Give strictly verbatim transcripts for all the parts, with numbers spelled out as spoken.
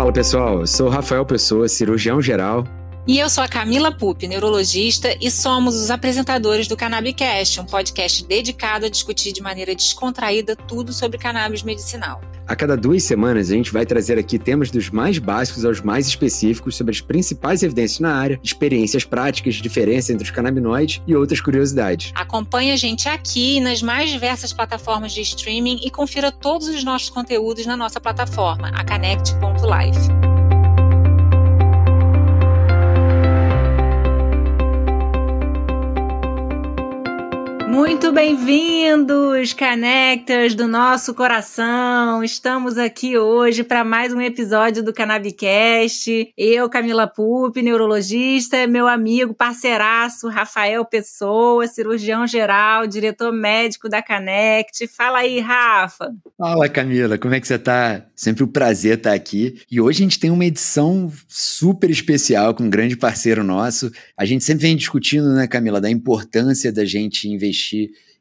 Fala pessoal, eu sou Rafael Pessoa, cirurgião geral. E eu sou a Camila Pupe, neurologista, e somos os apresentadores do Cannabicast, um podcast dedicado a discutir de maneira descontraída tudo sobre cannabis medicinal. A cada duas semanas a gente vai trazer aqui temas dos mais básicos aos mais específicos sobre as principais evidências na área, experiências práticas, diferença entre os canabinoides e outras curiosidades. Acompanhe a gente aqui e nas mais diversas plataformas de streaming e confira todos os nossos conteúdos na nossa plataforma, a Cannect ponto life. Muito bem-vindos, Cannectors do nosso coração! Estamos aqui hoje para mais um episódio do Cannabicast. Eu, Camila Pupe, neurologista, meu amigo, parceiraço, Rafael Pessoa, cirurgião geral, diretor médico da Cannect. Fala aí, Rafa! Fala, Camila! Como é que você tá? Sempre um prazer estar aqui. E hoje a gente tem uma edição super especial com um grande parceiro nosso. A gente sempre vem discutindo, né, Camila, da importância da gente investir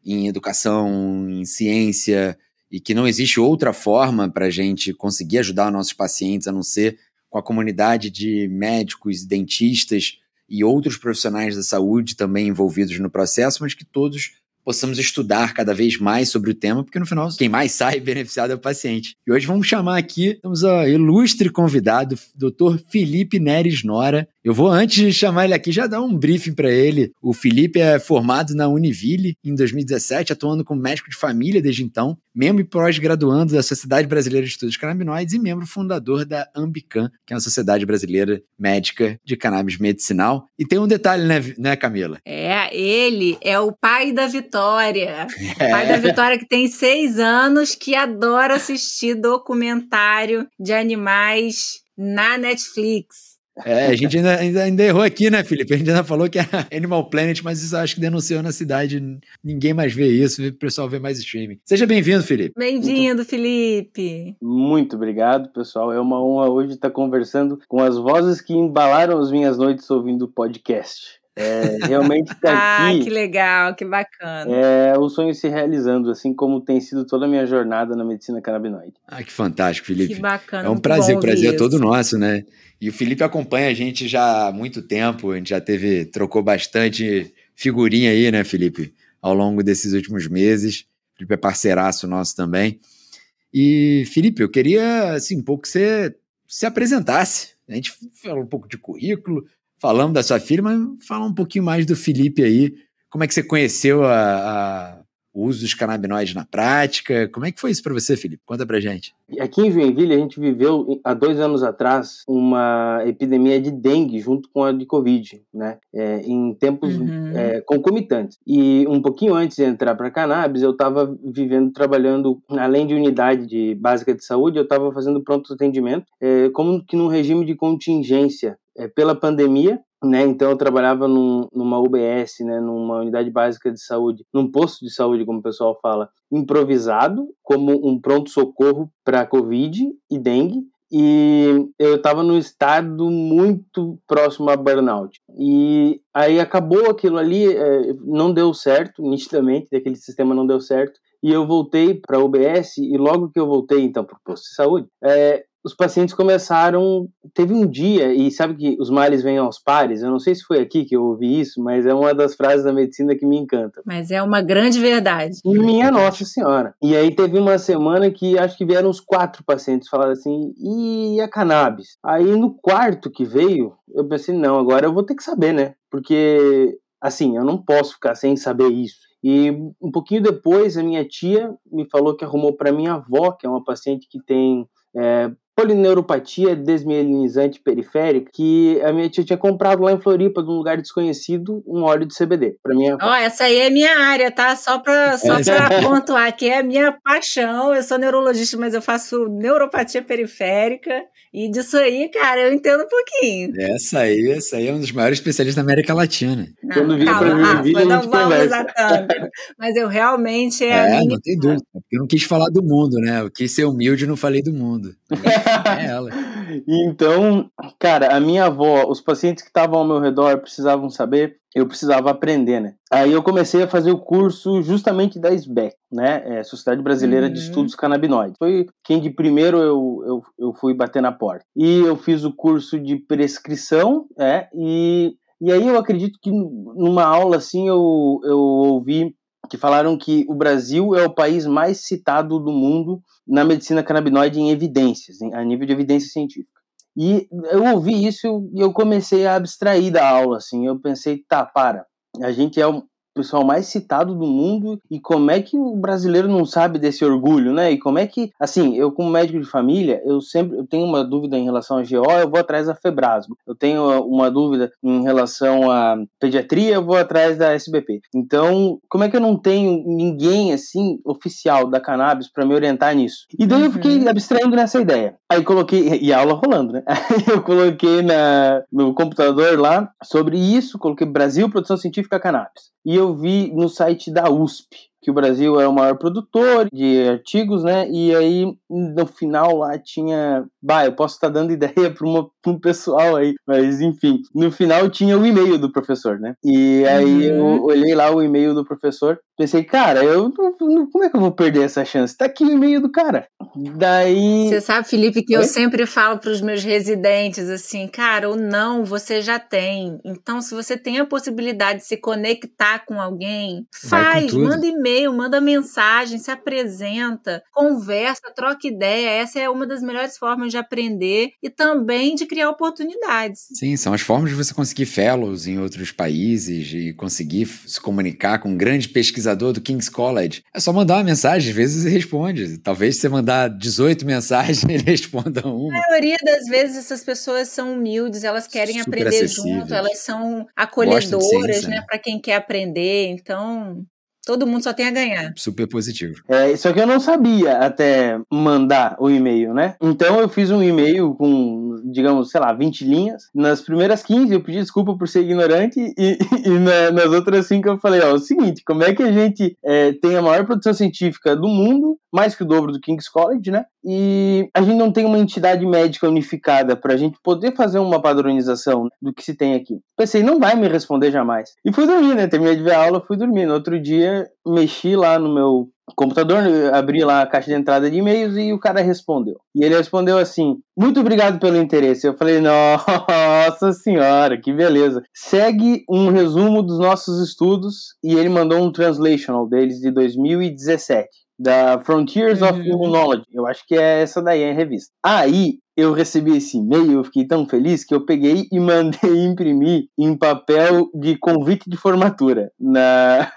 em educação, em ciência, e que não existe outra forma para a gente conseguir ajudar nossos pacientes a não ser com a comunidade de médicos, dentistas e outros profissionais da saúde também envolvidos no processo, mas que todos possamos estudar cada vez mais sobre o tema, porque no final quem mais sai beneficiado é o paciente. E hoje vamos chamar aqui, temos o ilustre convidado, doutor Felipe Neris Nora. Eu vou, antes de chamar ele aqui, já dar um briefing para ele. O Felipe é formado na Univille em dois mil e dezessete, atuando como médico de família desde então, membro e pós-graduando da Sociedade Brasileira de Estudos Canabinoides e membro fundador da AMBCANN, que é uma sociedade brasileira médica de cannabis medicinal. E tem um detalhe, né, né Camila? É, ele é o pai da Vitória. É. Pai da Vitória, que tem seis anos, que adora assistir documentário de animais na Netflix. É, a gente ainda, ainda, ainda errou aqui, né, Felipe? A gente ainda falou que era Animal Planet, mas isso acho que denunciou na cidade. Ninguém mais vê isso, o pessoal vê mais streaming. Seja bem-vindo, Felipe. Bem-vindo, Felipe. Muito obrigado, pessoal. É uma honra hoje estar conversando com as vozes que embalaram as minhas noites ouvindo o podcast. É, realmente tá aqui. Ah, que legal, que bacana. É, o sonho se realizando, assim como tem sido toda a minha jornada na medicina canabinoide. Ah, que fantástico, Felipe. Que bacana. É um prazer, o prazer é todo nosso, né? E o Felipe acompanha a gente já há muito tempo, a gente já teve, trocou bastante figurinha aí, né, Felipe? Ao longo desses últimos meses. O Felipe é parceiraço nosso também. E, Felipe, eu queria, assim, um pouco que você se apresentasse. A gente falou um pouco de currículo, falamos da sua filha, mas fala um pouquinho mais do Felipe aí. Como é que você conheceu a... a... o uso dos canabinoides na prática? Como é que foi isso para você, Felipe? Conta pra gente. Aqui em Joinville, a gente viveu, há dois anos atrás, uma epidemia de dengue junto com a de Covid, né? É, em tempos uhum. é, concomitantes. E um pouquinho antes de entrar pra cannabis, eu estava vivendo, trabalhando, além de unidade de básica de saúde, eu estava fazendo pronto atendimento, é, como que num regime de contingência é, pela pandemia, né? Então eu trabalhava num, numa U B S, né? Numa unidade básica de saúde, num posto de saúde, como o pessoal fala, improvisado, como um pronto-socorro para Covid e dengue, e eu estava num estado muito próximo a burnout. E aí acabou aquilo ali, não deu certo, nitidamente, aquele sistema não deu certo, e eu voltei para a U B S, e logo que eu voltei, então, para o posto de saúde, é, os pacientes começaram, teve um dia, e sabe que os males vêm aos pares, eu não sei se foi aqui que eu ouvi isso, mas é uma das frases da medicina que me encanta. Mas é uma grande verdade. Minha Nossa Senhora. E aí teve uma semana que acho que vieram uns quatro pacientes, falaram assim, e a cannabis? Aí no quarto que veio, eu pensei, não, agora eu vou ter que saber, né? Porque, assim, eu não posso ficar sem saber isso. E um pouquinho depois, a minha tia me falou que arrumou para minha avó, que é uma paciente que tem... É, polineuropatia desmielinizante periférica, que a minha tia tinha comprado lá em Floripa, de um lugar desconhecido, um óleo de C B D. Pra minha... Oh, essa aí é minha área, tá? Só pra, só pra pontuar, que é a minha paixão. Eu sou neurologista, mas eu faço neuropatia periférica, e disso aí, cara, eu entendo um pouquinho. Essa aí, essa aí é um dos maiores especialistas da América Latina. Não, Quando vim pra mim, Rafa, vida, não vamos a tanto. Mas eu realmente... É, é a minha... não tem dúvida, porque eu não quis falar do mundo, né? Eu quis ser humilde e não falei do mundo. É ela. Então, cara, a minha avó, os pacientes que estavam ao meu redor precisavam saber, eu precisava aprender, né? Aí eu comecei a fazer o curso justamente da S B E C, né? É, Sociedade Brasileira uhum. de Estudos Canabinoides. Foi quem de primeiro eu, eu, eu fui bater na porta. E eu fiz o curso de prescrição, é, e, e aí eu acredito que numa aula assim eu, eu ouvi que falaram que o Brasil é o país mais citado do mundo na medicina canabinoide em evidências, a nível de evidência científica. E eu ouvi isso e eu comecei a abstrair da aula, assim, eu pensei, tá, para, a gente é o pessoal mais citado do mundo e como é que o brasileiro não sabe desse orgulho, né? E como é que, assim, eu como médico de família, eu sempre eu tenho uma dúvida em relação a G O, eu vou atrás da Febrasgo, eu tenho uma dúvida em relação a pediatria, eu vou atrás da S B P. Então, como é que eu não tenho ninguém, assim, oficial da cannabis para me orientar nisso? E daí eu fiquei abstraindo nessa ideia. Aí coloquei, e a aula rolando, né? Aí eu coloquei na, no computador lá sobre isso, coloquei Brasil, produção científica cannabis. E eu vi no site da U S P que o Brasil é o maior produtor de artigos, né? E aí, no final lá tinha... Bah, eu posso estar dando ideia para um pessoal aí, mas enfim. No final tinha o e-mail do professor, né? E aí uhum. eu olhei lá o e-mail do professor, pensei, cara, eu como é que eu vou perder essa chance? Tá aqui o e-mail do cara. Daí... Você sabe, Felipe, que é? eu sempre falo para os meus residentes assim, cara, o não você já tem. Então, se você tem a possibilidade de se conectar com alguém, faz, manda e-mail. Manda mensagem, se apresenta, conversa, troca ideia. Essa é uma das melhores formas de aprender e também de criar oportunidades. Sim, são as formas de você conseguir fellows em outros países e conseguir se comunicar com um grande pesquisador do King's College. É só mandar uma mensagem, às vezes ele responde. Talvez se você mandar dezoito mensagens, ele responda uma. A maioria das vezes essas pessoas são humildes, elas querem super aprender junto, elas são acolhedoras, né, para quem quer aprender. Então... Todo mundo só tem a ganhar. Super positivo. É, só que eu não sabia até mandar o e-mail, né? Então eu fiz um e-mail com, digamos, sei lá, vinte linhas. Nas primeiras quinze eu pedi desculpa por ser ignorante e, e na, nas outras cinco eu falei, ó, é o seguinte, como é que a gente é, tem a maior produção científica do mundo, mais que o dobro do King's College, né? E a gente não tem uma entidade médica unificada pra gente poder fazer uma padronização do que se tem aqui. Pensei, não vai me responder jamais. E fui dormir, né? Terminei de ver a aula, fui dormir. No outro dia mexi lá no meu computador, abri lá a caixa de entrada de e-mails e o cara respondeu. E ele respondeu assim, muito obrigado pelo interesse. Eu falei, nossa senhora, que beleza. Segue um resumo dos nossos estudos e ele mandou um translational deles de dois mil e dezessete, da Frontiers of Immunology. Eu acho que é essa daí, é a revista. Aí eu recebi esse e-mail, eu fiquei tão feliz que eu peguei e mandei imprimir em papel de convite de formatura. Na...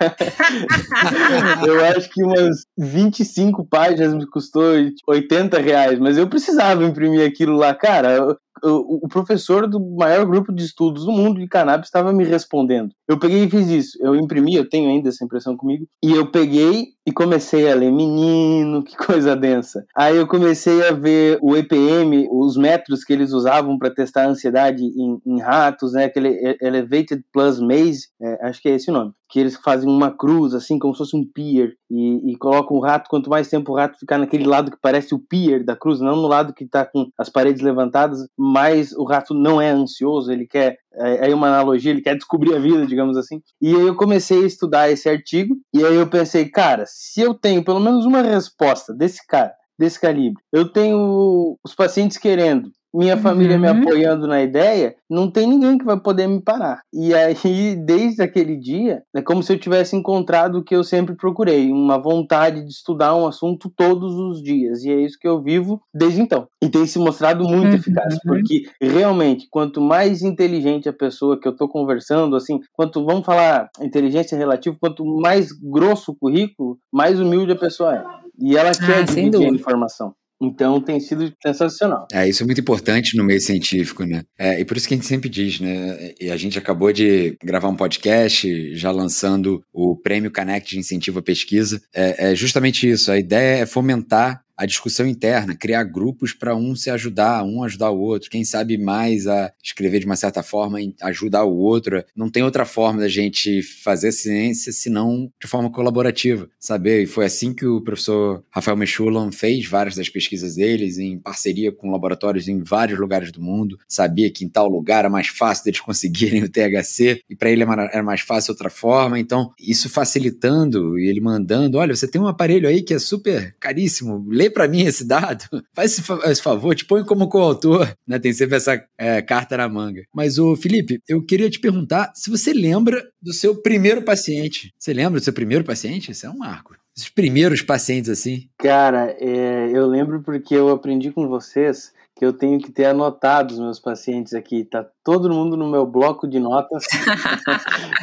eu acho que umas vinte e cinco páginas me custou oitenta reais, mas eu precisava imprimir aquilo lá, cara. O professor do maior grupo de estudos do mundo de cannabis estava me respondendo. Eu peguei e fiz isso. Eu imprimi, eu tenho ainda essa impressão comigo. E eu peguei e comecei a ler. Menino, que coisa densa. Aí eu comecei a ver o E P M, os métodos que eles usavam para testar a ansiedade em, em ratos, né? Aquele Elevated Plus Maze, é, acho que é esse o nome. Que eles fazem uma cruz, assim, como se fosse um pier, e, e colocam o rato, quanto mais tempo o rato ficar naquele lado que parece o pier da cruz, não no lado que tá com as paredes levantadas, mais o rato não é ansioso, ele quer, é, é uma analogia, ele quer descobrir a vida, digamos assim. E aí eu comecei a estudar esse artigo, e aí eu pensei, cara, se eu tenho pelo menos uma resposta desse cara, desse calibre, eu tenho os pacientes querendo, minha família uhum. me apoiando na ideia, não tem ninguém que vai poder me parar. E aí, desde aquele dia, é como se eu tivesse encontrado o que eu sempre procurei, uma vontade de estudar um assunto todos os dias. E é isso que eu vivo desde então. E tem se mostrado muito uhum. eficaz, porque realmente, quanto mais inteligente a pessoa que eu tô conversando, assim, quanto, vamos falar, inteligência relativa, quanto mais grosso o currículo, mais humilde a pessoa é. E ela quer ah, dividir a informação. Então tem sido sensacional. É, isso é muito importante no meio científico, né? É, e por isso que a gente sempre diz, né? E a gente acabou de gravar um podcast já lançando o Prêmio Cannect de Incentivo à Pesquisa. É, é justamente isso, a ideia é fomentar a discussão interna, criar grupos para um se ajudar, um ajudar o outro, quem sabe mais a escrever de uma certa forma, ajudar o outro. Não tem outra forma da gente fazer ciência senão de forma colaborativa, saber? E foi assim que o professor Raphael Mechoulam fez várias das pesquisas deles, em parceria com laboratórios em vários lugares do mundo. Sabia que em tal lugar era mais fácil deles conseguirem o T H C, e para ele era mais fácil outra forma. Então, isso facilitando, e ele mandando, olha, você tem um aparelho aí que é super caríssimo, lê para mim esse dado, faz esse, fa- esse favor, te põe como coautor, né? Tem sempre essa é, carta na manga. Mas, ô, Felipe, eu queria te perguntar se você lembra do seu primeiro paciente. Você lembra do seu primeiro paciente? Isso é um marco. Os primeiros pacientes, assim. Cara, é, eu lembro porque eu aprendi com vocês que eu tenho que ter anotado os meus pacientes aqui. Tá todo mundo no meu bloco de notas.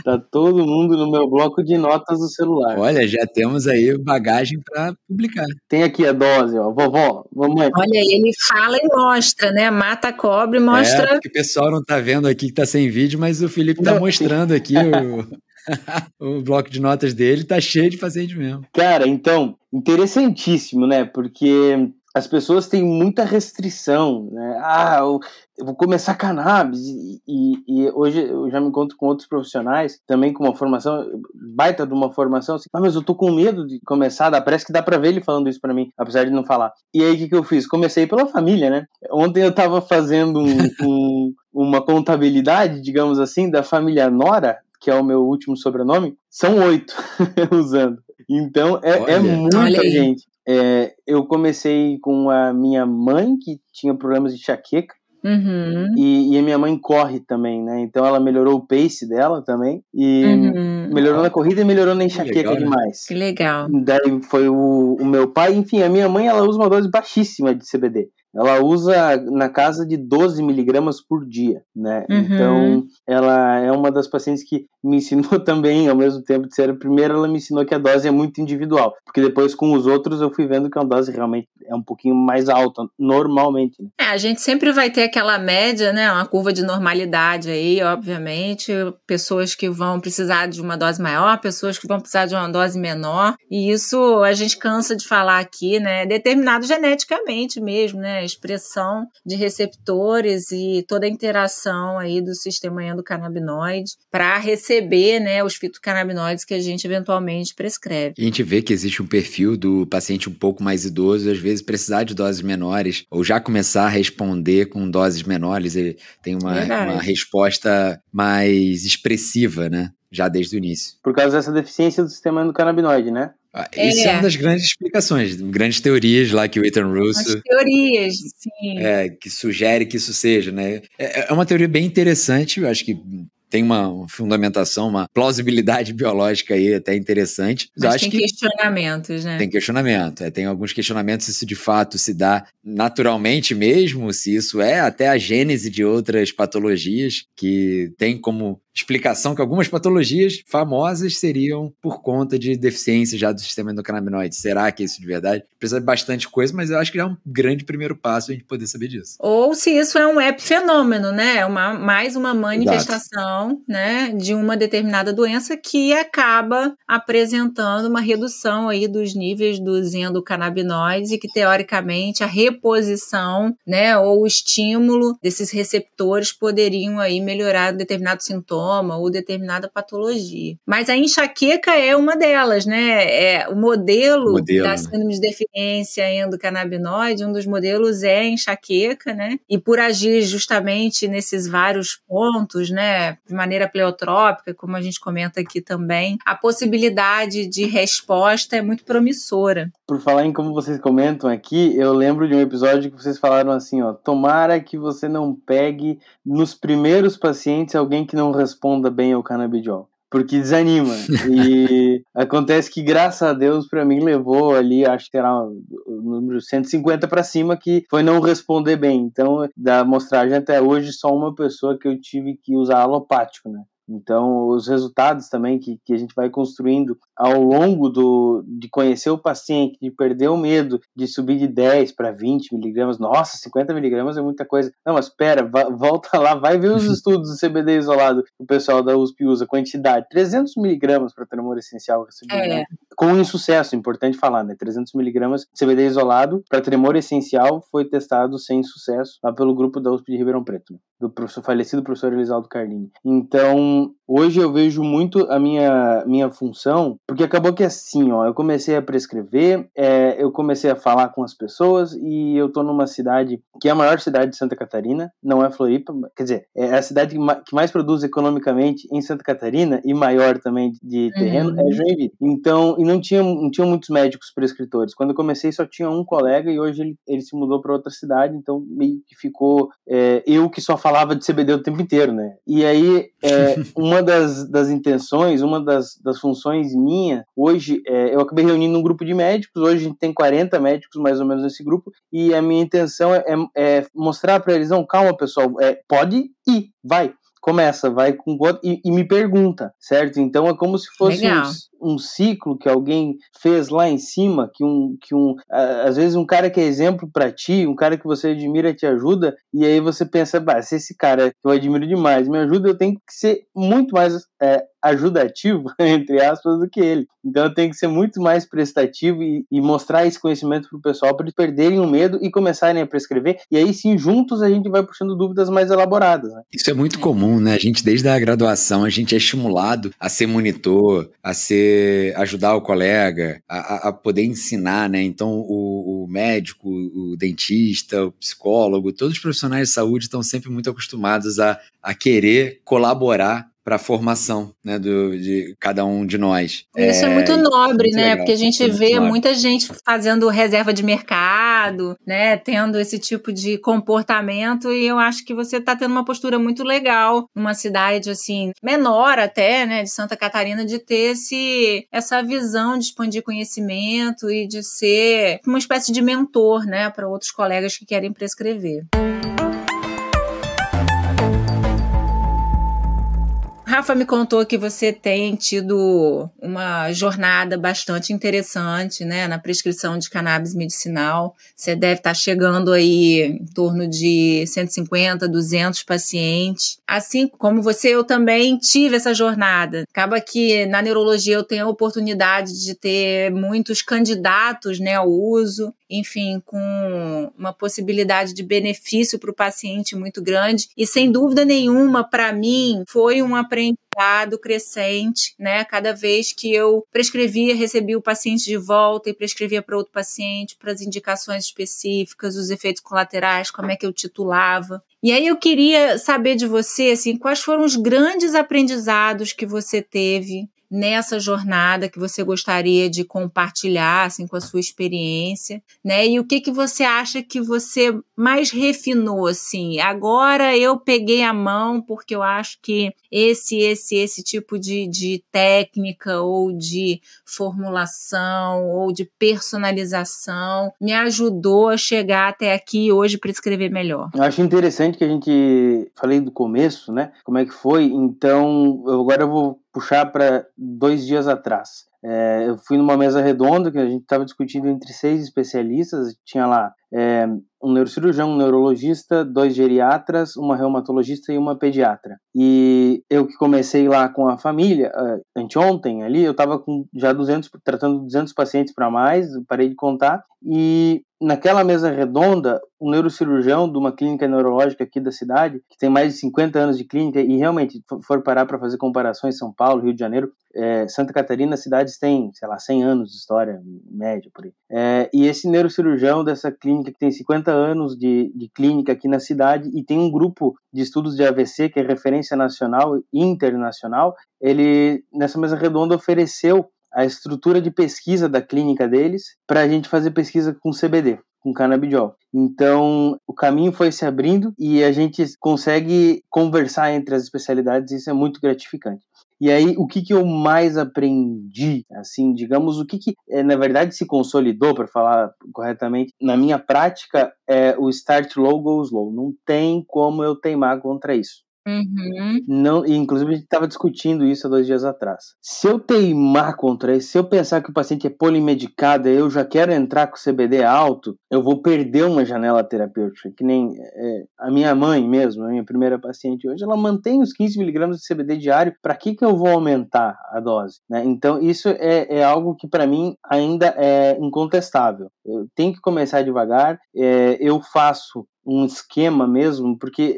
Tá todo mundo no meu bloco de notas do celular. Olha, já temos aí bagagem para publicar. Tem aqui a dose, ó. Vovó, mamãe. Olha, ele fala e mostra, né? Mata, cobre, mostra. É, porque o pessoal não tá vendo aqui que tá sem vídeo, mas o Felipe tá não, mostrando aqui o... O bloco de notas dele tá cheio de paciente mesmo. Cara, então, interessantíssimo, né? Porque as pessoas têm muita restrição, né? Ah, eu, eu vou começar cannabis. E, e, e hoje eu já me encontro com outros profissionais, também com uma formação, baita de uma formação, assim, ah, mas eu tô com medo de começar, dá, parece que dá pra ver ele falando isso pra mim, apesar de não falar. E aí, o que que eu fiz? Comecei pela família, né? Ontem eu tava fazendo um, um, uma contabilidade, digamos assim, da família Nora, que é o meu último sobrenome, são oito usando. Então, é, é muita gente. É, eu comecei com a minha mãe, que tinha problemas de enxaqueca, uhum. e, e a minha mãe corre também, né? Então, ela melhorou o pace dela também, e uhum. melhorou na corrida e melhorou na enxaqueca demais. Que legal. Daí foi o, o meu pai. Enfim, a minha mãe, ela usa uma dose baixíssima de C B D. Ela usa na casa de doze miligramas por dia, né? Uhum. Então, ela é uma das pacientes que me ensinou também, ao mesmo tempo de ser a primeira, ela me ensinou que a dose é muito individual. Porque depois, com os outros, eu fui vendo que a dose realmente é um pouquinho mais alta, normalmente. Né? É, a gente sempre vai ter aquela média, né? Uma curva de normalidade aí, obviamente. Pessoas que vão precisar de uma dose maior, pessoas que vão precisar de uma dose menor. E isso a gente cansa de falar aqui, né? É determinado geneticamente mesmo, né? A expressão de receptores e toda a interação aí do sistema endocannabinoide para receber, né, os fitocannabinoides que a gente eventualmente prescreve. A gente vê que existe um perfil do paciente um pouco mais idoso, às vezes precisar de doses menores ou já começar a responder com doses menores, ele tem uma, uma resposta mais expressiva, né, já desde o início. Por causa dessa deficiência do sistema endocannabinoide, né? Ah, isso é. é uma das grandes explicações, grandes teorias lá que o Ethan Russo... As teorias, sim. É, que sugere que isso seja, né? É, é uma teoria bem interessante, eu acho que tem uma fundamentação, uma plausibilidade biológica aí até interessante. Mas acho tem que... questionamentos, né? Tem questionamento, é, tem alguns questionamentos se isso de fato se dá naturalmente mesmo, se isso é até a gênese de outras patologias que tem como... explicação que algumas patologias famosas seriam por conta de deficiência já do sistema endocannabinoide. Será que é isso de verdade? Precisa de bastante coisa, mas eu acho que já é um grande primeiro passo a gente poder saber disso. Ou se isso é um epifenômeno, né? Uma, mais uma manifestação, exato, né, de uma determinada doença que acaba apresentando uma redução aí dos níveis dos endocannabinoides e que, teoricamente, a reposição, né, ou o estímulo desses receptores poderiam aí melhorar determinados sintomas ou determinada patologia. Mas a enxaqueca é uma delas, né? É, o modelo, modelo da síndrome de deficiência endocannabinoide, um dos modelos é a enxaqueca, né? E por agir justamente nesses vários pontos, né? De maneira pleiotrópica, como a gente comenta aqui também, a possibilidade de resposta é muito promissora. Por falar em como vocês comentam aqui, eu lembro de um episódio que vocês falaram assim, ó, tomara que você não pegue nos primeiros pacientes alguém que não responda bem ao canabidiol, porque desanima. E acontece que, graças a Deus, pra mim levou ali, acho que era o número cento e cinquenta pra cima, que foi não responder bem. Então, da amostragem até hoje, só uma pessoa que eu tive que usar alopático, né? Então, os resultados também que, que a gente vai construindo ao longo do, de conhecer o paciente, de perder o medo, de subir de dez para vinte miligramas, nossa, cinquenta miligramas é muita coisa. Não, mas espera, volta lá, vai ver os estudos do C B D isolado que o pessoal da U S P usa, quantidade, trezentos miligramas para tremor essencial. É. com insucesso, importante falar, né? trezentos miligramas C B D isolado para tremor essencial foi testado sem sucesso lá pelo grupo da U S P de Ribeirão Preto, né? Do professor, falecido professor Elisaldo Carlini. Então, hoje eu vejo muito a minha, minha função, porque acabou que assim, ó, eu comecei a prescrever, é, eu comecei a falar com as pessoas e eu tô numa cidade que é a maior cidade de Santa Catarina, não é Floripa, quer dizer, é a cidade que mais produz economicamente em Santa Catarina e maior também de terreno, uhum. é Joinville. Então, e não tinha, não tinha muitos médicos prescritores. Quando eu comecei só tinha um colega e hoje ele, ele se mudou para outra cidade, então meio que ficou é, eu que só falava de C B D o tempo inteiro, né? E aí, é, uma das, das intenções, uma das, das funções minha, hoje, é, eu acabei reunindo um grupo de médicos, hoje a gente tem quarenta médicos mais ou menos nesse grupo, e a minha intenção é, é, é mostrar para eles, não, calma pessoal, é, pode ir, vai. Começa, vai com e, e me pergunta, certo? Então é como se fosse um, um ciclo que alguém fez lá em cima, que um, que um às vezes um cara que é exemplo pra ti, um cara que você admira te ajuda, e aí você pensa, bah, se esse cara que eu admiro demais me ajuda, eu tenho que ser muito mais é, ajudativo, entre aspas, do que ele. Então eu tenho que ser muito mais prestativo e, e mostrar esse conhecimento pro pessoal para eles perderem o medo e começarem a prescrever, e aí sim, juntos a gente vai puxando dúvidas mais elaboradas, né? Isso é muito comum, né? A gente, desde a graduação, a gente é estimulado a ser monitor, a ser, ajudar o colega, a, a poder ensinar, né? Então, o, o médico, o dentista, o psicólogo, todos os profissionais de saúde estão sempre muito acostumados a, a querer colaborar para a formação, né, do, de cada um de nós. Isso é, é muito nobre, muito né, legal, porque a gente vê nobre. Muita gente fazendo reserva de mercado, né, tendo esse tipo de comportamento, e eu acho que você está tendo uma postura muito legal numa cidade, assim, menor até, né, de Santa Catarina, de ter esse, essa visão de expandir conhecimento e de ser uma espécie de mentor, né, para outros colegas que querem prescrever. Rafa me contou que você tem tido uma jornada bastante interessante, né, na prescrição de cannabis medicinal. Você deve estar chegando aí em torno de cento e cinquenta, duzentos pacientes. Assim como você, eu também tive essa jornada. Acaba que na neurologia eu tenho a oportunidade de ter muitos candidatos, né, ao uso, enfim, com uma possibilidade de benefício para o paciente muito grande. E sem dúvida nenhuma, para mim, foi um aprendizado crescente, né? Cada vez que eu prescrevia, recebia o paciente de volta e prescrevia para outro paciente, para as indicações específicas, os efeitos colaterais, como é que eu titulava. E aí eu queria saber de você, assim, quais foram os grandes aprendizados que você teve nessa jornada, que você gostaria de compartilhar, assim, com a sua experiência, né? E o que que você acha que você mais refinou, assim? Agora eu peguei a mão porque eu acho que esse, esse, esse tipo de, de técnica ou de formulação ou de personalização me ajudou a chegar até aqui e hoje para escrever melhor. Eu acho interessante que a gente... Falei do começo, né? Como é que foi? Então, agora eu vou puxar para dois dias atrás. É, eu fui numa mesa redonda que a gente estava discutindo entre seis especialistas, tinha lá é, um neurocirurgião, um neurologista, dois geriatras, uma reumatologista e uma pediatra. E eu que comecei lá com a família, anteontem ali, eu estava com já duzentos, tratando duzentos pacientes para mais, parei de contar, e naquela mesa redonda, um neurocirurgião de uma clínica neurológica aqui da cidade, que tem mais de cinquenta anos de clínica, e realmente, for parar para fazer comparações, São Paulo, Rio de Janeiro, é, Santa Catarina, cidades têm, sei lá, cem anos de história, média, por aí. É, e esse neurocirurgião dessa clínica, que tem cinquenta anos de, de clínica aqui na cidade, e tem um grupo de estudos de A V C, que é referência nacional e internacional, ele, nessa mesa redonda, ofereceu a estrutura de pesquisa da clínica deles para a gente fazer pesquisa com C B D, com canabidiol. Então, o caminho foi se abrindo e a gente consegue conversar entre as especialidades, isso é muito gratificante. E aí, o que que eu mais aprendi, assim, digamos, o que que, na verdade, se consolidou, para falar corretamente, na minha prática, é o start low, go slow. Não tem como eu teimar contra isso. Uhum. Não, inclusive a gente estava discutindo isso há dois dias atrás. Se eu teimar contra isso, se eu pensar que o paciente é polimedicado, eu já quero entrar com C B D alto, eu vou perder uma janela terapêutica. Que nem é, a minha mãe mesmo, a minha primeira paciente hoje, ela mantém os quinze miligramas de C B D diário. Para que que eu vou aumentar a dose? Né? Então isso é, é algo que para mim ainda é incontestável. Eu tenho que começar devagar. É, eu faço um esquema mesmo, porque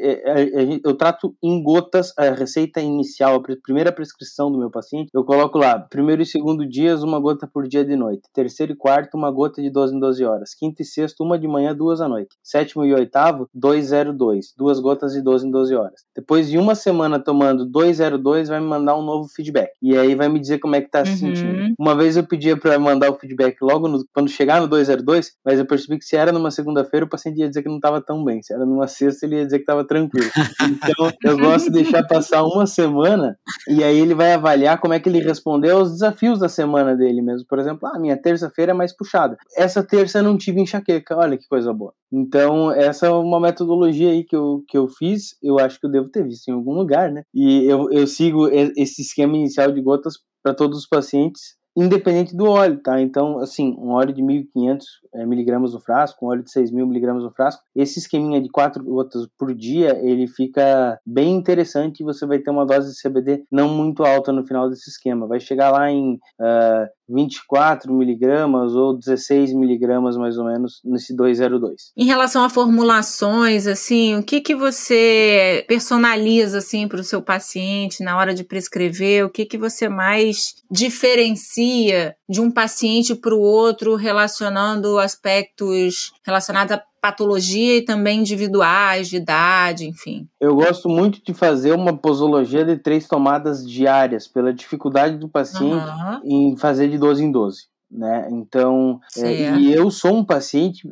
eu trato em gotas a receita inicial, a primeira prescrição do meu paciente, eu coloco lá, primeiro e segundo dias, uma gota por dia de noite, terceiro e quarto, uma gota de doze em doze horas, quinto e sexto, uma de manhã, duas à noite, sétimo e oitavo, dois zero dois, duas gotas de doze em doze horas. Depois de uma semana tomando dois zero dois, vai me mandar um novo feedback, e aí vai me dizer como é que tá se sentindo. Uma vez eu pedia para mandar o feedback logo no, quando chegar no dois zero dois, mas eu percebi que se era numa segunda-feira, o paciente ia dizer que não tava tão bem. Se era numa sexta, ele ia dizer que estava tranquilo. Então, eu gosto de deixar passar uma semana e aí ele vai avaliar como é que ele respondeu aos desafios da semana dele mesmo. Por exemplo, ah, minha terça-feira é mais puxada. Essa terça eu não tive enxaqueca. Olha que coisa boa. Então, essa é uma metodologia aí que eu, que eu fiz. Eu acho que eu devo ter visto em algum lugar, né? E eu, eu sigo esse esquema inicial de gotas para todos os pacientes, independente do óleo, tá? Então, assim, um óleo de mil e quinhentos miligramas no frasco, um óleo de seis mil miligramas no frasco, esse esqueminha de quatro gotas por dia, ele fica bem interessante e você vai ter uma dose de C B D não muito alta no final desse esquema. Vai chegar lá em uh, vinte e quatro miligramas ou dezesseis miligramas, mais ou menos, nesse dois zero dois. Em relação a formulações, assim, o que que você personaliza, assim, para o seu paciente na hora de prescrever? O que que você mais diferencia de um paciente para o outro, relacionando aspectos relacionados a patologia e também individuais, de idade, enfim? Eu gosto muito de fazer uma posologia de três tomadas diárias, pela dificuldade do paciente uhum. em fazer de doze em doze, né? Então, é, e eu sou um paciente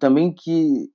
também que...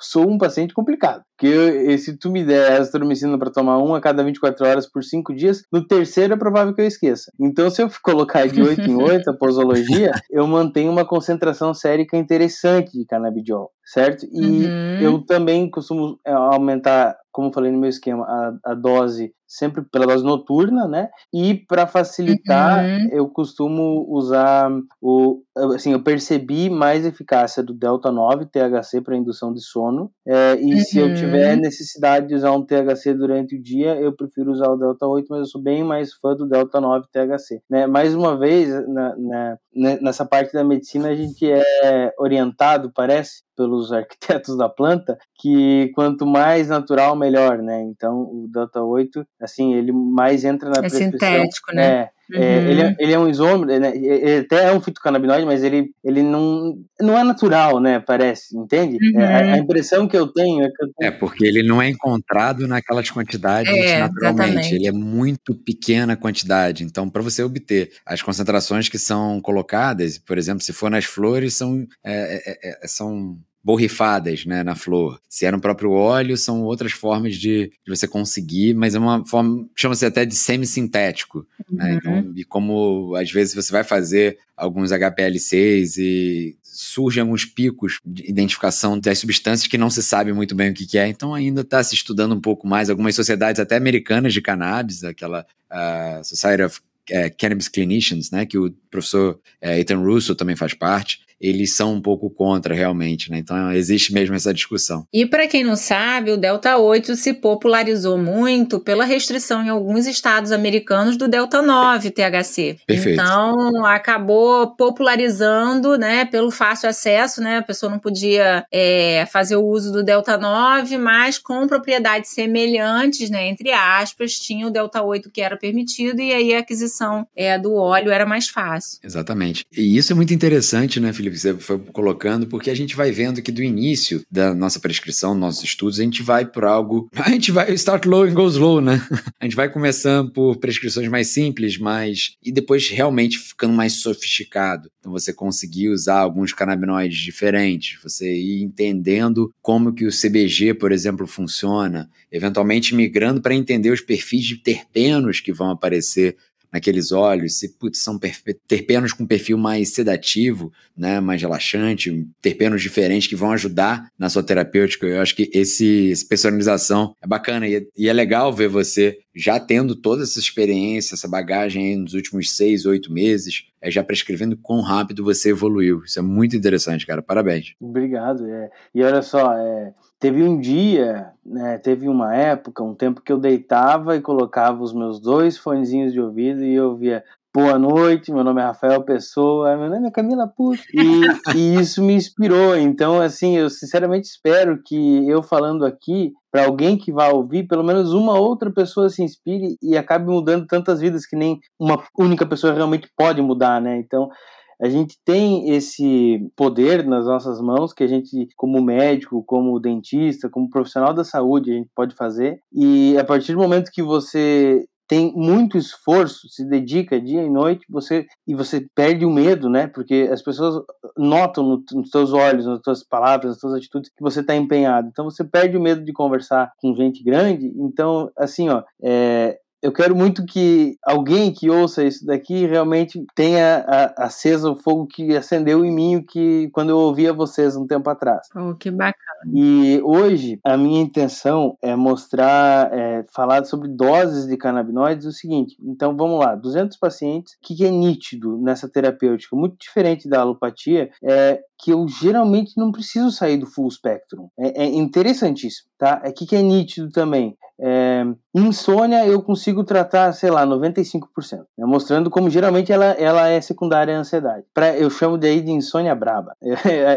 sou um paciente complicado, porque eu, se tu me der azitromicina para tomar um a cada vinte e quatro horas por cinco dias, no terceiro é provável que eu esqueça. Então, se eu colocar de oito em oito a posologia, eu mantenho uma concentração sérica interessante de canabidiol, certo? E uhum. eu também costumo aumentar, como falei no meu esquema, a, a dose sempre pela dose noturna, né? E para facilitar, uhum. eu costumo usar o, assim, eu percebi mais eficácia do delta nove T H C para indução de sono, é, e uhum. se eu tiver necessidade de usar um T H C durante o dia, eu prefiro usar o delta oito, mas eu sou bem mais fã do delta nove T H C, né? Mais uma vez, na, na, nessa parte da medicina, a gente é orientado, parece, pelos arquitetos da planta, que quanto mais natural, melhor, né? Então, o delta oito, assim, ele mais entra na é prescrição. Sintético, né? É. Uhum. É, ele, é, ele é um isômero, né? Ele até é um fitocannabinoide, mas ele, ele não, não é natural, né? Parece, entende? Uhum. É, a impressão que eu tenho é que eu tenho... É, porque ele não é encontrado naquelas quantidades é, naturalmente. Exatamente. Ele é muito pequena a quantidade. Então, para você obter as concentrações que são colocadas, por exemplo, se for nas flores, são... É, é, é, são... borrifadas, né, na flor. Se é no próprio óleo, são outras formas de, de você conseguir, mas é uma forma, chama-se até de semissintético, uhum. né, então, e como às vezes você vai fazer alguns H P L seis e surgem alguns picos de identificação das substâncias que não se sabe muito bem o que, que é, então ainda está se estudando um pouco mais, algumas sociedades até americanas de cannabis, aquela uh, Society of É, Cannabis Clinicians, né, que o professor é, Ethan Russo também faz parte, eles são um pouco contra realmente, né, então existe mesmo essa discussão. E para quem não sabe, o delta oito se popularizou muito pela restrição em alguns estados americanos do delta nove T H C. Perfeito. Então acabou popularizando, né, pelo fácil acesso, né, a pessoa não podia é, fazer o uso do delta nove, mas com propriedades semelhantes, né, entre aspas, tinha o delta oito que era permitido e aí a aquisição É, do óleo era mais fácil. Exatamente. E isso é muito interessante, né, Felipe? Você foi colocando, porque a gente vai vendo que do início da nossa prescrição, nossos estudos, a gente vai por algo... A gente vai start low and go slow, né? A gente vai começando por prescrições mais simples, mais... E depois realmente ficando mais sofisticado. Então você conseguir usar alguns canabinoides diferentes, você ir entendendo como que o C B G, por exemplo, funciona, eventualmente migrando para entender os perfis de terpenos que vão aparecer naqueles óleos, se putz, são terpenos com perfil mais sedativo, né, mais relaxante, terpenos diferentes que vão ajudar na sua terapêutica. Eu acho que esse, essa personalização é bacana e, e é legal ver você já tendo toda essa experiência, essa bagagem aí nos últimos seis, oito meses, é, já prescrevendo quão rápido você evoluiu. Isso é muito interessante, cara. Parabéns. Obrigado. É. E olha só, é, teve um dia, né, teve uma época, um tempo que eu deitava e colocava os meus dois fonezinhos de ouvido e eu via... Boa noite, meu nome é Rafael Pessoa, meu nome é Camila Pupe, e, e isso me inspirou. Então, assim, eu sinceramente espero que eu falando aqui, para alguém que vá ouvir, pelo menos uma outra pessoa se inspire e acabe mudando tantas vidas que nem uma única pessoa realmente pode mudar, né? Então, a gente tem esse poder nas nossas mãos que a gente, como médico, como dentista, como profissional da saúde, a gente pode fazer, e a partir do momento que você... tem muito esforço, se dedica dia e noite, você, e você perde o medo, né? Porque as pessoas notam no, nos teus olhos, nas tuas palavras, nas tuas atitudes, que você está empenhado. Então, você perde o medo de conversar com gente grande. Então, assim, ó... É... Eu quero muito que alguém que ouça isso daqui realmente tenha a, a, acesa o fogo que acendeu em mim que, quando eu ouvia vocês um tempo atrás. Oh, que bacana. E hoje a minha intenção é mostrar, é, falar sobre doses de canabinoides, o seguinte, então vamos lá, duzentos pacientes, o que, que é nítido nessa terapêutica, muito diferente da alopatia, é que eu geralmente não preciso sair do full spectrum. É, é interessantíssimo, tá? O que, que é nítido também? É, insônia eu consigo tratar, sei lá, noventa e cinco por cento, né? Mostrando como geralmente ela, ela é secundária à ansiedade. Pra, eu chamo daí de insônia braba.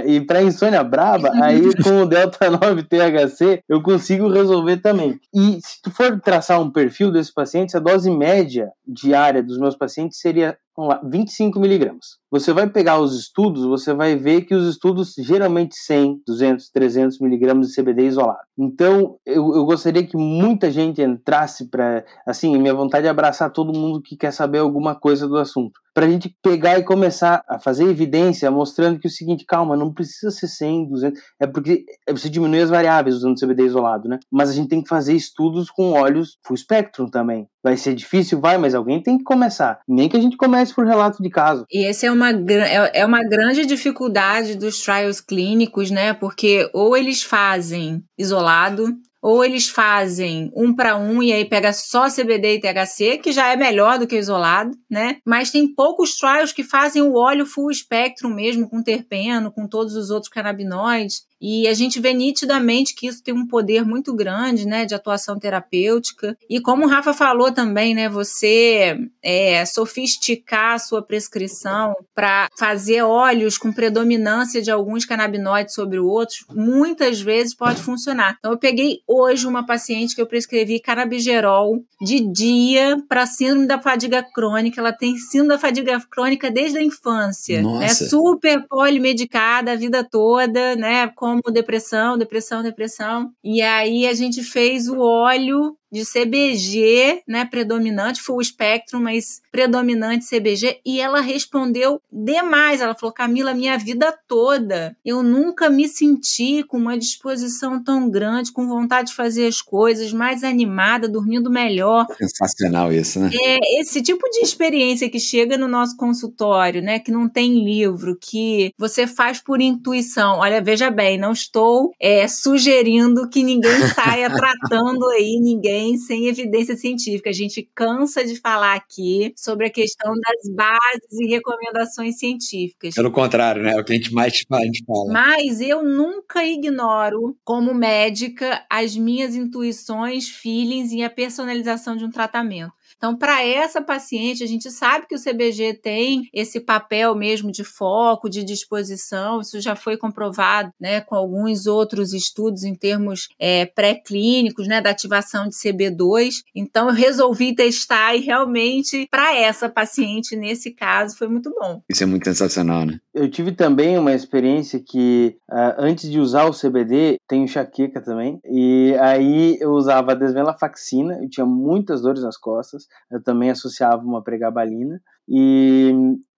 E para insônia braba, aí com o Delta nove T H C eu consigo resolver também. E se tu for traçar um perfil desses pacientes, a dose média diária dos meus pacientes seria... Vamos lá, vinte e cinco miligramas. Você vai pegar os estudos, você vai ver que os estudos geralmente cem, duzentos, trezentos miligramas de C B D isolado. Então, eu, eu gostaria que muita gente entrasse para... Assim, minha vontade é abraçar todo mundo que quer saber alguma coisa do assunto. Para a gente pegar e começar a fazer evidência, mostrando que o seguinte, calma, não precisa ser cem, duzentos... É porque você diminui as variáveis usando C B D isolado, né? Mas a gente tem que fazer estudos com óleos full spectrum também. Vai ser difícil? Vai, mas alguém tem que começar. Nem que a gente comece por relato de caso. E essa é uma, é uma grande dificuldade dos trials clínicos, né? Porque ou eles fazem isolado... Ou eles fazem um para um e aí pega só C B D e T H C, que já é melhor do que isolado, né? Mas tem poucos trials que fazem o óleo full spectrum mesmo, com terpeno, com todos os outros canabinoides. E a gente vê nitidamente que isso tem um poder muito grande, né, de atuação terapêutica. E como o Rafa falou também, né, você é, sofisticar a sua prescrição para fazer óleos com predominância de alguns canabinoides sobre outros, muitas vezes pode funcionar. Então eu peguei hoje uma paciente que eu prescrevi canabigerol de dia para síndrome da fadiga crônica. Ela tem síndrome da fadiga crônica desde a infância. Nossa. É super polimedicada a vida toda, né, com como depressão, depressão, depressão. E aí a gente fez o óleo de C B G, né, predominante, full spectrum, mas predominante C B G, e ela respondeu demais. Ela falou, Camila, minha vida toda, eu nunca me senti com uma disposição tão grande, com vontade de fazer as coisas, mais animada, dormindo melhor. Sensacional isso, né? É, esse tipo de experiência que chega no nosso consultório, né, que não tem livro, que você faz por intuição. Olha, veja bem, não estou é, sugerindo que ninguém saia tratando aí, ninguém sem evidência científica. A gente cansa de falar aqui sobre a questão das bases e recomendações científicas. Pelo contrário, né? É o que a gente mais fala. Mas eu nunca ignoro, como médica, as minhas intuições, feelings e a personalização de um tratamento. Então, para essa paciente, a gente sabe que o C B G tem esse papel mesmo de foco, de disposição, isso já foi comprovado, né, com alguns outros estudos em termos é, pré-clínicos, né, da ativação de C B dois. Então, eu resolvi testar e realmente, para essa paciente, nesse caso, foi muito bom. Isso é muito sensacional, né? Eu tive também uma experiência que, uh, antes de usar o C B D, tenho enxaqueca também, e aí eu usava a desvenlafaxina, eu tinha muitas dores nas costas, eu também associava uma pregabalina e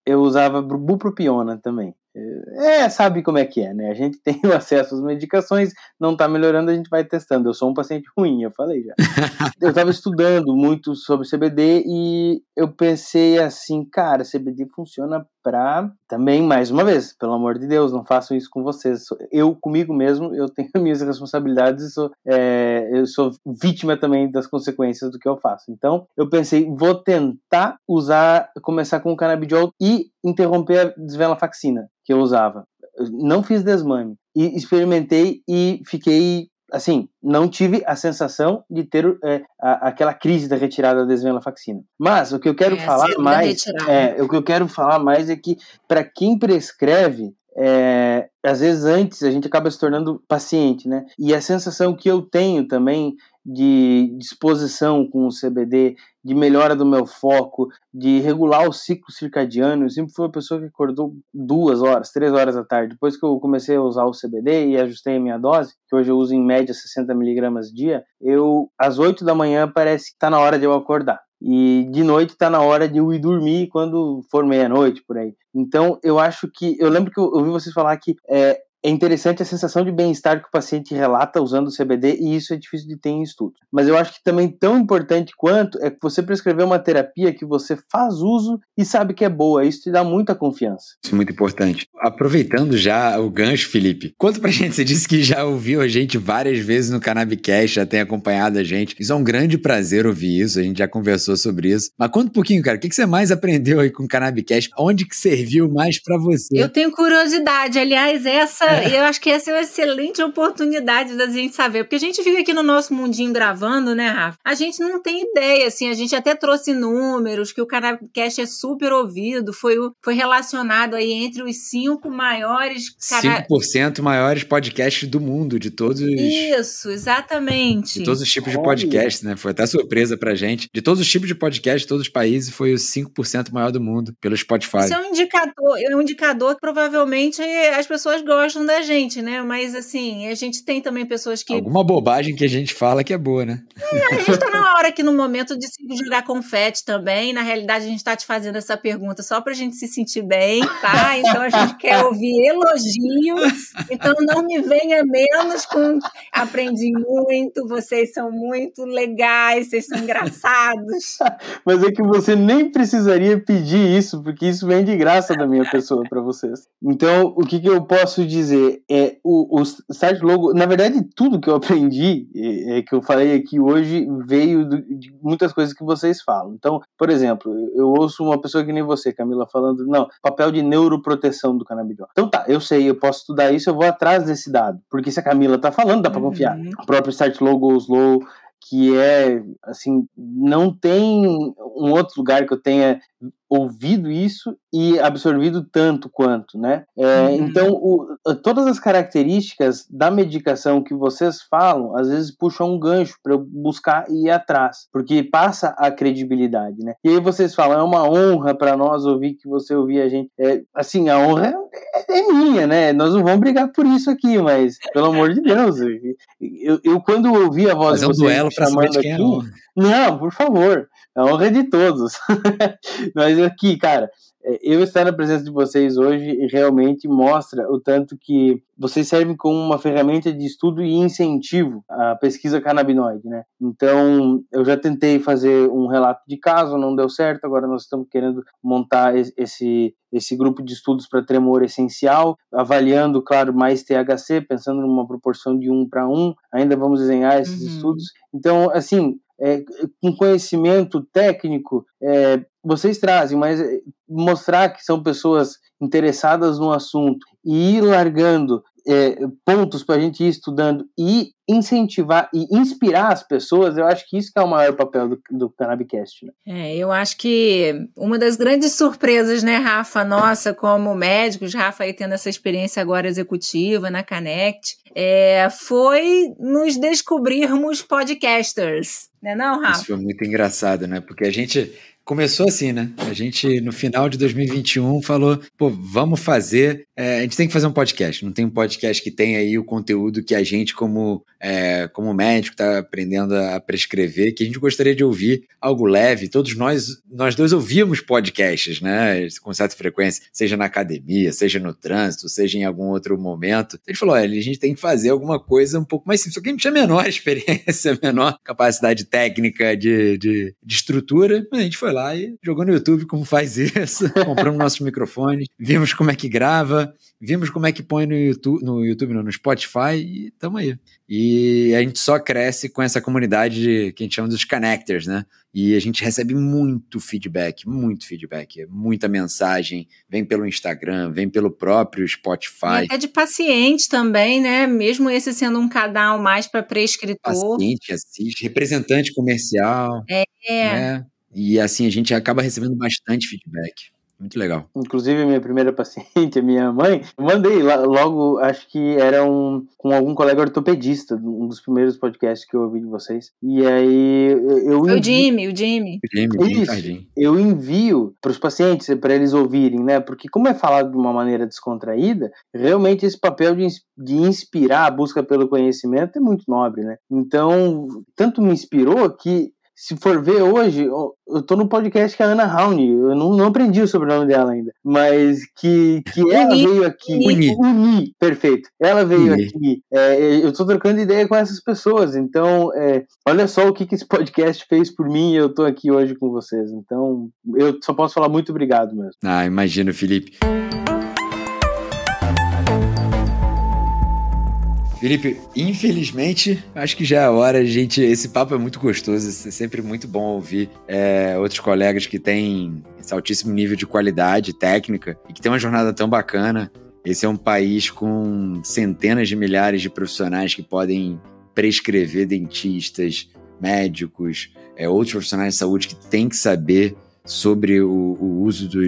eu usava bupropiona também. É, sabe como é que é, né? A gente tem o acesso às medicações, não tá melhorando, a gente vai testando. Eu sou um paciente ruim, eu falei já. Eu tava estudando muito sobre C B D e eu pensei assim, cara, C B D funciona pra... Também, mais uma vez, pelo amor de Deus, não faço isso com vocês. Eu, comigo mesmo, eu tenho minhas responsabilidades e sou, é, eu sou vítima também das consequências do que eu faço. Então, eu pensei, vou tentar usar, começar com o canabidiol e interromper a desvenlafaxina que eu usava. Eu não fiz desmame. E experimentei e fiquei, assim, não tive a sensação de ter é, a, aquela crise da retirada da desvenlafaxina. Mas o que eu quero é, falar mais... É, o que eu quero falar mais é que para quem prescreve, é, às vezes antes a gente acaba se tornando paciente, né? E a sensação que eu tenho também de disposição com o C B D, de melhora do meu foco, de regular o ciclo circadiano. Eu sempre fui uma pessoa que acordou duas horas, três horas da tarde. Depois que eu comecei a usar o C B D e ajustei a minha dose, que hoje eu uso em média sessenta miligramas dia, eu, às oito da manhã parece que está na hora de eu acordar. E de noite está na hora de eu ir dormir quando for meia-noite, por aí. Então, eu acho que... Eu lembro que eu ouvi vocês falar que... É, É interessante a sensação de bem-estar que o paciente relata usando o C B D, e isso é difícil de ter em estudo. Mas eu acho que também tão importante quanto é que você prescrever uma terapia que você faz uso e sabe que é boa. Isso te dá muita confiança. Isso é muito importante. Aproveitando já o gancho, Felipe, conta pra gente, você disse que já ouviu a gente várias vezes no Cannabicast, já tem acompanhado a gente. Isso é um grande prazer ouvir isso, a gente já conversou sobre isso. Mas conta um pouquinho, cara, o que você mais aprendeu aí com o Cannabicast? Onde que serviu mais pra você? Eu tenho curiosidade, aliás, essa eu acho que essa é uma excelente oportunidade da gente saber, porque a gente fica aqui no nosso mundinho gravando, né, Rafa? A gente não tem ideia, assim, a gente até trouxe números, que o Cannabicast é super ouvido, foi, foi relacionado aí entre os cinco maiores... Cara... cinco por cento maiores podcasts do mundo, de todos os... Isso, exatamente. De todos os tipos de podcasts, né? Foi até surpresa pra gente. De todos os tipos de podcasts, de todos os países, foi o cinco por cento maior do mundo, pelo Spotify. Isso é um indicador, é um indicador que provavelmente as pessoas gostam da gente, né? Mas, assim, a gente tem também pessoas que... Alguma bobagem que a gente fala que é boa, né? É, a gente tá na hora aqui, no momento de jogar confete também. Na realidade, a gente tá te fazendo essa pergunta só pra gente se sentir bem, tá? Então, a gente quer ouvir elogios. Então, não me venha menos com... Aprendi muito, vocês são muito legais, vocês são engraçados. Mas é que você nem precisaria pedir isso, porque isso vem de graça da minha pessoa pra vocês. Então, o que que eu posso dizer? É, o, o site logo, na verdade, tudo que eu aprendi, é, é, que eu falei aqui hoje, veio do, de muitas coisas que vocês falam. Então, por exemplo, eu ouço uma pessoa que nem você, Camila, falando, não, papel de neuroproteção do canabidiol. Então tá, eu sei, eu posso estudar isso, eu vou atrás desse dado, porque se a Camila tá falando, dá pra uhum. confiar. O próprio site logo, slow, que é, assim, não tem um outro lugar que eu tenha ouvido isso e absorvido tanto quanto, né? É, uhum. Então, o, todas as características da medicação que vocês falam, às vezes puxam um gancho para eu buscar e ir atrás, porque passa a credibilidade, né? E aí vocês falam, é uma honra para nós ouvir que você ouvia a gente. É, assim, a honra é, é minha, né? Nós não vamos brigar por isso aqui, mas, pelo amor de Deus, eu, eu quando ouvi a voz de vocês... Mas é um duelo para saber de quem é a honra. Não, por favor, a honra é de todos. Mas aqui, cara, eu estar na presença de vocês hoje realmente mostra o tanto que vocês servem como uma ferramenta de estudo e incentivo à pesquisa canabinoide, né? Então, eu já tentei fazer um relato de caso, não deu certo, agora nós estamos querendo montar esse, esse grupo de estudos para tremor essencial, avaliando, claro, mais T H C, pensando numa proporção de um para um, ainda vamos desenhar esses uhum. estudos. Então, assim... É, com conhecimento técnico, é, vocês trazem, mas mostrar que são pessoas interessadas no assunto e ir largando é, pontos para a gente ir estudando e incentivar e inspirar as pessoas, eu acho que isso que é o maior papel do, do Cannabicast, né? É, eu acho que uma das grandes surpresas, né, Rafa, nossa, como médicos, Rafa aí tendo essa experiência agora executiva na Cannect, é, foi nos descobrirmos podcasters, né, não, Rafa? Isso foi muito engraçado, né, porque a gente Começou assim, né? A gente, no final de dois mil e vinte e um, falou, pô, vamos fazer... É, a gente tem que fazer um podcast. Não tem um podcast que tenha aí o conteúdo que a gente, como, é, como médico, tá aprendendo a prescrever, que a gente gostaria de ouvir algo leve. Todos nós, nós dois ouvimos podcasts, né? Com certa frequência, seja na academia, seja no trânsito, seja em algum outro momento. A gente falou, olha, a gente tem que fazer alguma coisa um pouco mais simples. Só que a gente tinha menor experiência, menor capacidade técnica de, de, de estrutura, mas a gente foi lá e jogou no YouTube como faz isso, compramos nossos microfones, vimos como é que grava, vimos como é que põe no YouTube, no, YouTube, não, no Spotify, e estamos aí. E a gente só cresce com essa comunidade de, que a gente chama dos Cannectors, né? E a gente recebe muito feedback, muito feedback, muita mensagem, vem pelo Instagram, vem pelo próprio Spotify. É de paciente também, né? Mesmo esse sendo um canal mais para prescritor. Paciente, assiste, representante comercial. É. Né? E assim, a gente acaba recebendo bastante feedback. Muito legal. Inclusive, minha primeira paciente, minha mãe, eu mandei lá, logo, acho que era um, com algum colega ortopedista, um dos primeiros podcasts que eu ouvi de vocês. E aí eu... eu o Jimmy, o Jimmy. O Jimmy, o Jimmy Isso, eu envio para os pacientes, para eles ouvirem, né? Porque como é falado de uma maneira descontraída, realmente esse papel de, de inspirar a busca pelo conhecimento é muito nobre, né? Então, tanto me inspirou que... Se for ver hoje, eu tô no podcast com a Ana Rauni, eu não, não aprendi o sobrenome dela ainda, mas que, que ela Uni, veio aqui, Uni, Uni, perfeito, ela veio Uni. aqui, é, eu tô trocando ideia com essas pessoas, então, é, olha só o que, que esse podcast fez por mim e eu tô aqui hoje com vocês, então, eu só posso falar muito obrigado mesmo. Ah, imagino, Felipe. Felipe, infelizmente, acho que já é a hora, gente, esse papo é muito gostoso, é sempre muito bom ouvir é, outros colegas que têm esse altíssimo nível de qualidade técnica e que tem uma jornada tão bacana. Esse é um país com centenas de milhares de profissionais que podem prescrever, dentistas, médicos, é, outros profissionais de saúde que têm que saber sobre o, o uso dos...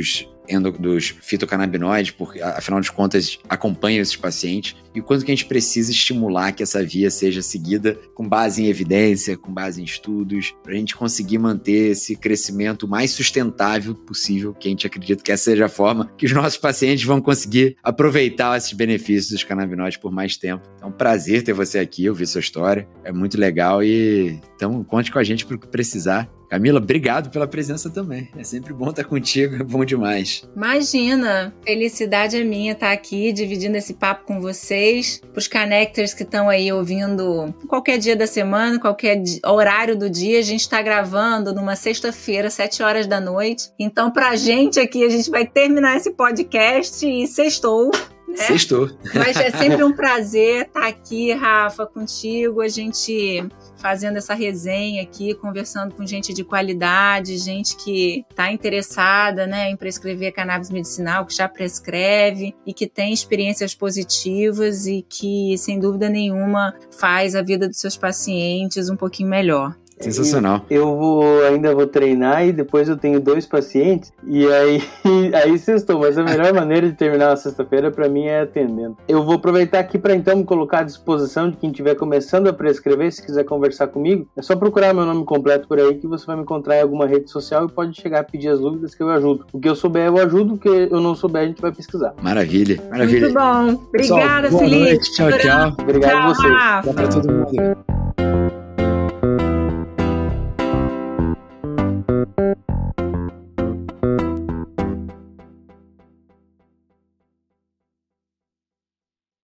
dos fitocannabinoides, porque afinal de contas acompanha esses pacientes, e o quanto que a gente precisa estimular que essa via seja seguida com base em evidência, com base em estudos, para a gente conseguir manter esse crescimento mais sustentável possível, que a gente acredita que essa seja a forma que os nossos pacientes vão conseguir aproveitar esses benefícios dos canabinoides por mais tempo. Então, é um prazer ter você aqui, ouvir sua história, é muito legal, e então conte com a gente para o que precisar. Camila, obrigado pela presença também. É sempre bom estar contigo, é bom demais. Imagina, felicidade é minha estar aqui dividindo esse papo com vocês. Para os Cannectors que estão aí ouvindo qualquer dia da semana, qualquer horário do dia, a gente está gravando numa sexta-feira, sete horas da noite. Então, para a gente aqui, a gente vai terminar esse podcast e sextou. É. Sextou. Mas é sempre um prazer estar aqui, Rafa, contigo, a gente fazendo essa resenha aqui, conversando com gente de qualidade, gente que está interessada, né, em prescrever cannabis medicinal, que já prescreve e que tem experiências positivas e que, sem dúvida nenhuma, faz a vida dos seus pacientes um pouquinho melhor. Sensacional. Eu, eu vou, ainda vou treinar e depois eu tenho dois pacientes e aí, aí sextou, mas a melhor maneira de terminar a sexta-feira pra mim é atendendo. Eu vou aproveitar aqui pra então me colocar à disposição de quem estiver começando a prescrever, se quiser conversar comigo, é só procurar meu nome completo por aí que você vai me encontrar em alguma rede social e pode chegar a pedir as dúvidas que eu ajudo. O que eu souber eu ajudo, o que eu não souber a gente vai pesquisar. Maravilha, maravilha. Muito bom. Obrigada, Felipe. Tchau, tchau. Obrigado a vocês. Tchau pra todo mundo.